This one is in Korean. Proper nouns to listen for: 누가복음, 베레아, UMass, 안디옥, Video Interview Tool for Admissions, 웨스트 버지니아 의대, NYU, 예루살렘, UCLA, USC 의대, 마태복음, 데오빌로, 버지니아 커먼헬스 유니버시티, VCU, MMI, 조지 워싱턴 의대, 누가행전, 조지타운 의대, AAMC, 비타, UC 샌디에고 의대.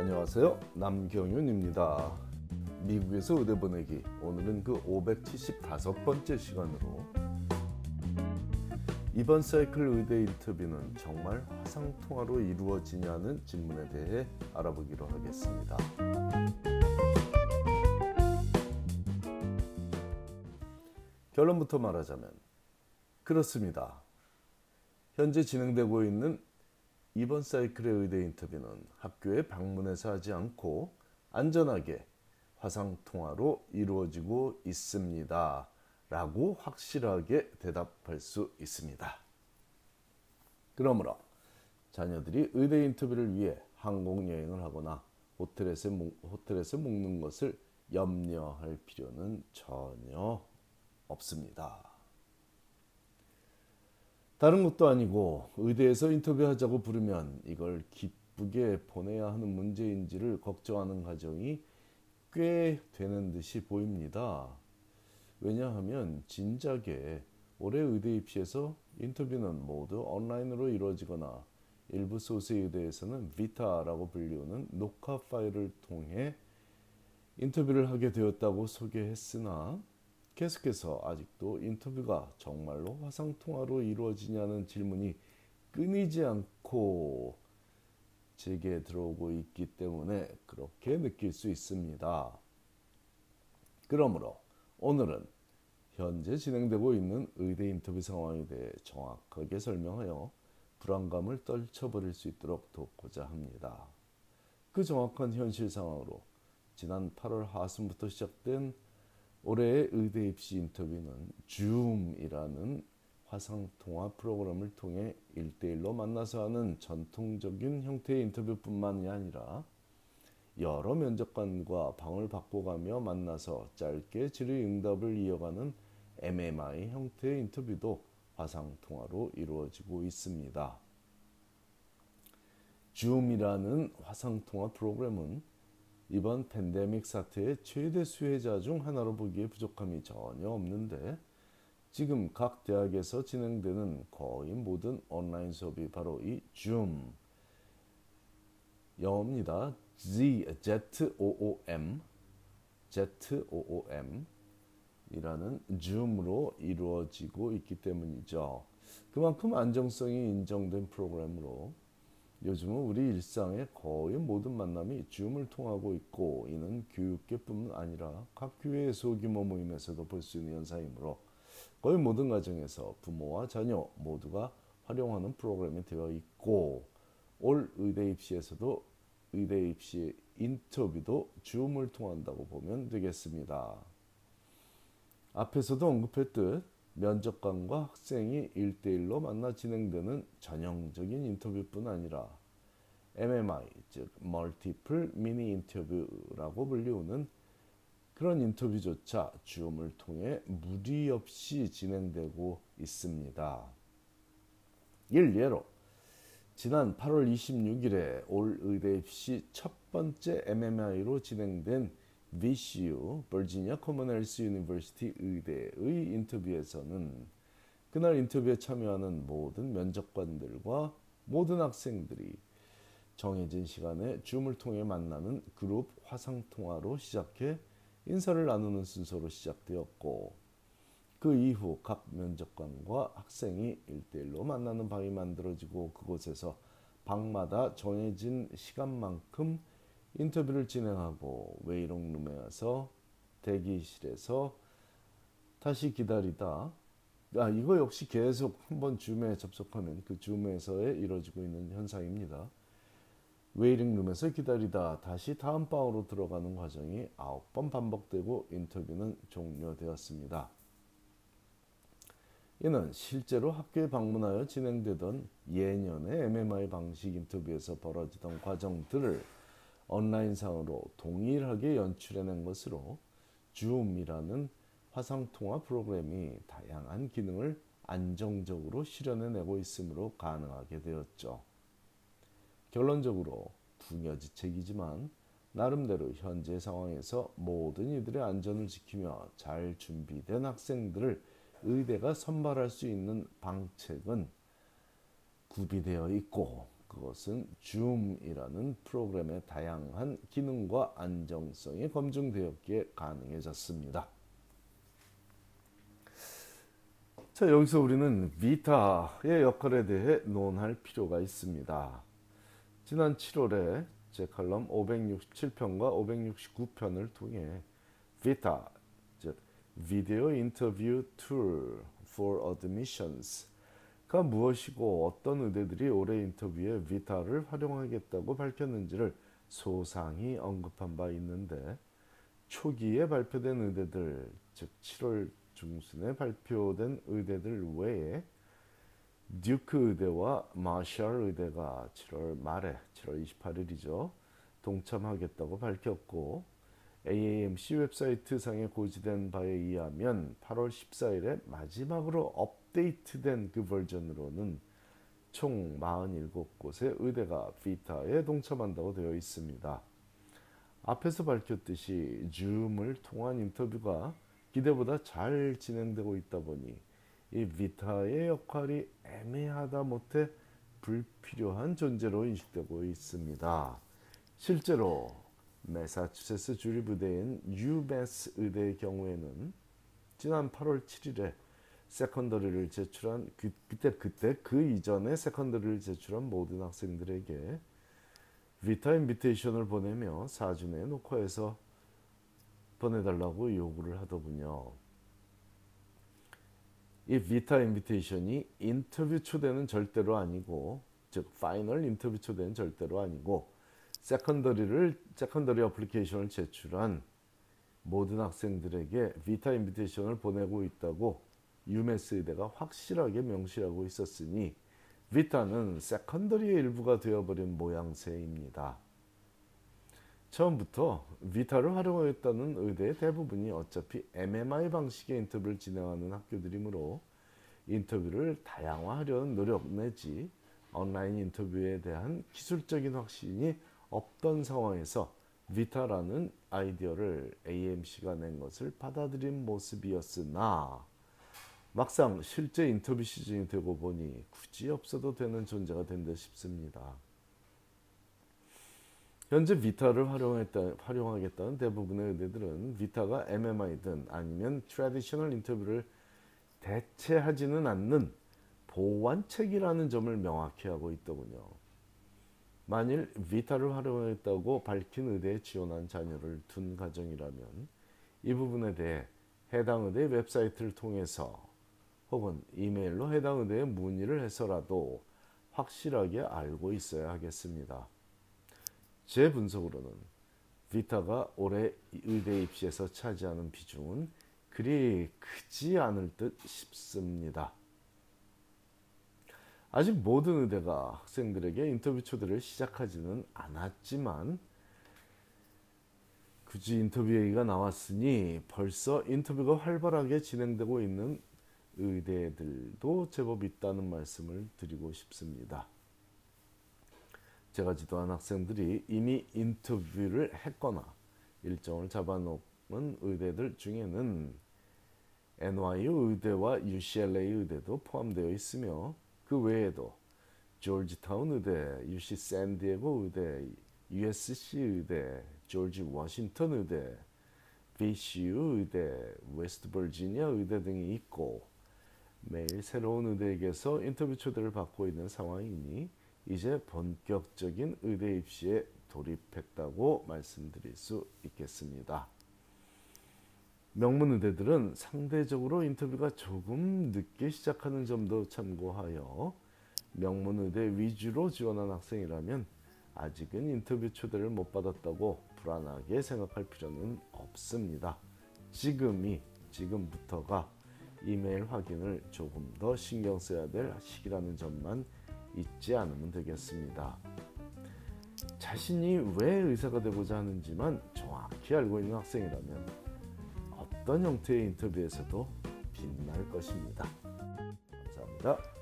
안녕하세요, 남경윤입니다. 미국에서 의대 보내기, 오늘은 그 575번째 시간으로 이번 사이클 의대 인터뷰는 정말 화상통화로 이루어지냐는 질문에 대해 알아보기로 하겠습니다. 결론부터 말하자면 그렇습니다. 현재 진행되고 있는 이번 사이클의 의대 인터뷰는 학교에 방문해서 하지 않고 안전하게 화상통화로 이루어지고 있습니다. 라고 확실하게 대답할 수 있습니다. 그러므로 자녀들이 의대 인터뷰를 위해 항공여행을 하거나 호텔에서 묵는 것을 염려할 필요는 전혀 없습니다. 다른 것도 아니고 의대에서 인터뷰하자고 부르면 이걸 기쁘게 보내야 하는 문제인지를 걱정하는 가정이 꽤 되는 듯이 보입니다. 왜냐하면 진작에 올해 의대 입시에서 인터뷰는 모두 온라인으로 이루어지거나 일부 소수의 의대에서는 비타라고 불리우는 녹화 파일을 통해 인터뷰를 하게 되었다고 소개했으나 계속해서 아직도 인터뷰가 정말로 화상통화로 이루어지냐는 질문이 끊이지 않고 제게 들어오고 있기 때문에 그렇게 느낄 수 있습니다. 그러므로 오늘은 현재 진행되고 있는 의대 인터뷰 상황에 대해 정확하게 설명하여 불안감을 떨쳐버릴 수 있도록 돕고자 합니다. 그 정확한 현실 상황으로 지난 8월 하순부터 시작된 올해의 의대 입시 인터뷰는 줌이라는 화상통화 프로그램을 통해 1대1로 만나서 하는 전통적인 형태의 인터뷰뿐만이 아니라 여러 면접관과 방을 바꿔가며 만나서 짧게 질의응답을 이어가는 MMI 형태의 인터뷰도 화상통화로 이루어지고 있습니다. 줌이라는 화상통화 프로그램은 이번 팬데믹 사태의 최대 수혜자 중 하나로 보기에 부족함이 전혀 없는데 지금 각 대학에서 진행되는 거의 모든 온라인 수업이 바로 이 줌, 영어입니다. ZOOM 이라는 줌으로 이루어지고 있기 때문이죠. 그만큼 안정성이 인정된 프로그램으로 요즘은 우리 일상의 거의 모든 만남이 줌을 통하고 있고 이는 교육계뿐만 아니라 각 교회의 소규모 모임에서도 볼 수 있는 현상이므로 거의 모든 가정에서 부모와 자녀 모두가 활용하는 프로그램이 되어 있고 올 의대 입시에서도 의대 입시 인터뷰도 줌을 통한다고 보면 되겠습니다. 앞에서도 언급했듯 면접관과 학생이 1대1로 만나 진행되는 전형적인 인터뷰뿐 아니라 MMI, 즉 멀티플 미니 인터뷰라고 불리우는 그런 인터뷰조차 줌을 통해 무리 없이 진행되고 있습니다. 일례로 지난 8월 26일에 올 의대 입시 첫 번째 MMI로 진행된 VCU, 버지니아 커먼헬스 유니버시티 의대의 인터뷰에서는 그날 인터뷰에 참여하는 모든 면접관들과 모든 학생들이 정해진 시간에 줌을 통해 만나는 그룹 화상통화로 시작해 인사를 나누는 순서로 시작되었고 그 이후 각 면접관과 학생이 1대1로 만나는 방이 만들어지고 그곳에서 방마다 정해진 시간만큼 인터뷰를 진행하고 웨이롱룸에 와서 대기실에서 다시 기다리다 이거 역시 계속 한번 줌에 접속하면 그 줌에서의 이루어지고 있는 현상입니다. 웨이팅룸에서 기다리다 다시 다음 방으로 들어가는 과정이 9번 반복되고 인터뷰는 종료되었습니다. 이는 실제로 학교에 방문하여 진행되던 예년의 MMI 방식 인터뷰에서 벌어지던 과정들을 온라인상으로 동일하게 연출해낸 것으로 줌이라는 화상통화 프로그램이 다양한 기능을 안정적으로 실현해내고 있으므로 가능하게 되었죠. 결론적으로 부녀지책이지만 나름대로 현재 상황에서 모든 이들의 안전을 지키며 잘 준비된 학생들을 의대가 선발할 수 있는 방책은 구비되어 있고 그것은 줌이라는 프로그램의 다양한 기능과 안정성이 검증되었기에 가능해졌습니다. 자, 여기서 우리는 비타의 역할에 대해 논할 필요가 있습니다. 지난 7월에 제 칼럼 567편과 569편을 통해 비타, 즉 Video Interview Tool for Admissions 가 무엇이고 어떤 의대들이 올해 인터뷰에 비타를 활용하겠다고 밝혔는지를 소상히 언급한 바 있는데, 초기에 발표된 의대들, 즉 7월 중순에 발표된 의대들 외에 듀크 의대와 마샬 의대가 7월 말에 7월 28일이죠. 동참하겠다고 밝혔고, AAMC 웹사이트 상에 고지된 바에 의하면 8월 14일에 마지막으로 업데이트된 그 버전으로는 총 47곳의 의대가 비타에 동참한다고 되어 있습니다. 앞에서 밝혔듯이 줌을 통한 인터뷰가 기대보다 잘 진행되고 있다 보니 이 비타의 역할이 애매하다 못해 불필요한 존재로 인식되고 있습니다. 실제로 매사추세츠 주립의대인 UMass 의대의 경우에는 지난 8월 7일에 세컨더리를 제출한 그때 그 이전에 세컨더리를 제출한 모든 학생들에게 비타 인비테이션을 보내며 사주 내 녹화해서 보내달라고 요구를 하더군요. 이 비타 인비테이션이 인터뷰 초대는 절대로 아니고, 즉 파이널 인터뷰 초대는 절대로 아니고, 세컨더리 어플리케이션을 제출한 모든 학생들에게 비타 인비테이션을 보내고 있다고 유메스 의대가 확실하게 명시하고 있었으니 비타는 세컨더리의 일부가 되어버린 모양새입니다. 처음부터 비타를 활용하였다는 의대의 대부분이 어차피 MMI 방식의 인터뷰를 진행하는 학교들이므로 인터뷰를 다양화하려는 노력 내지 온라인 인터뷰에 대한 기술적인 확신이 없던 상황에서 비타라는 아이디어를 AMC가 낸 것을 받아들인 모습이었으나, 막상 실제 인터뷰 시즌이 되고 보니 굳이 없어도 되는 존재가 된 듯 싶습니다. 현재 비타를 활용하겠다는 대부분의 의대들은 비타가 MMI든 아니면 트래디셔널 인터뷰를 대체하지는 않는 보완책이라는 점을 명확히 하고 있더군요. 만일 비타를 활용하겠다고 밝힌 의대에 지원한 자녀를 둔 가정이라면 이 부분에 대해 해당 의대의 웹사이트를 통해서 혹은 이메일로 해당 의대에 문의를 해서라도 확실하게 알고 있어야 하겠습니다. 제 분석으로는 비타가 올해 의대 입시에서 차지하는 비중은 그리 크지 않을 듯 싶습니다. 아직 모든 의대가 학생들에게 인터뷰 초대를 시작하지는 않았지만 굳이 인터뷰 얘기가 나왔으니 벌써 인터뷰가 활발하게 진행되고 있는 의대들도 제법 있다는 말씀을 드리고 싶습니다. 제가 지도한 학생들이 이미 인터뷰를 했거나 일정을 잡아놓은 의대들 중에는 NYU 의대와 UCLA 의대도 포함되어 있으며, 그 외에도 조지타운 의대, UC 샌디에고 의대, USC 의대, 조지 워싱턴 의대, VCU 의대, 웨스트 버지니아 의대 등이 있고, 매일 새로운 의대에게서 인터뷰 초대를 받고 있는 상황이니 이제 본격적인 의대 입시에 돌입했다고 말씀드릴 수 있겠습니다. 명문 의대들은 상대적으로 인터뷰가 조금 늦게 시작하는 점도 참고하여 명문 의대 위주로 지원한 학생이라면 아직은 인터뷰 초대를 못 받았다고 불안하게 생각할 필요는 없습니다. 지금부터가 이메일 확인을 조금 더 신경 써야 될 시기라는 점만 잊지 않으면 되겠습니다. 자신이 왜 의사가 되고자 하는지만 정확히 알고 있는 학생이라면 어떤 형태의 인터뷰에서도 빛날 것입니다. 감사합니다.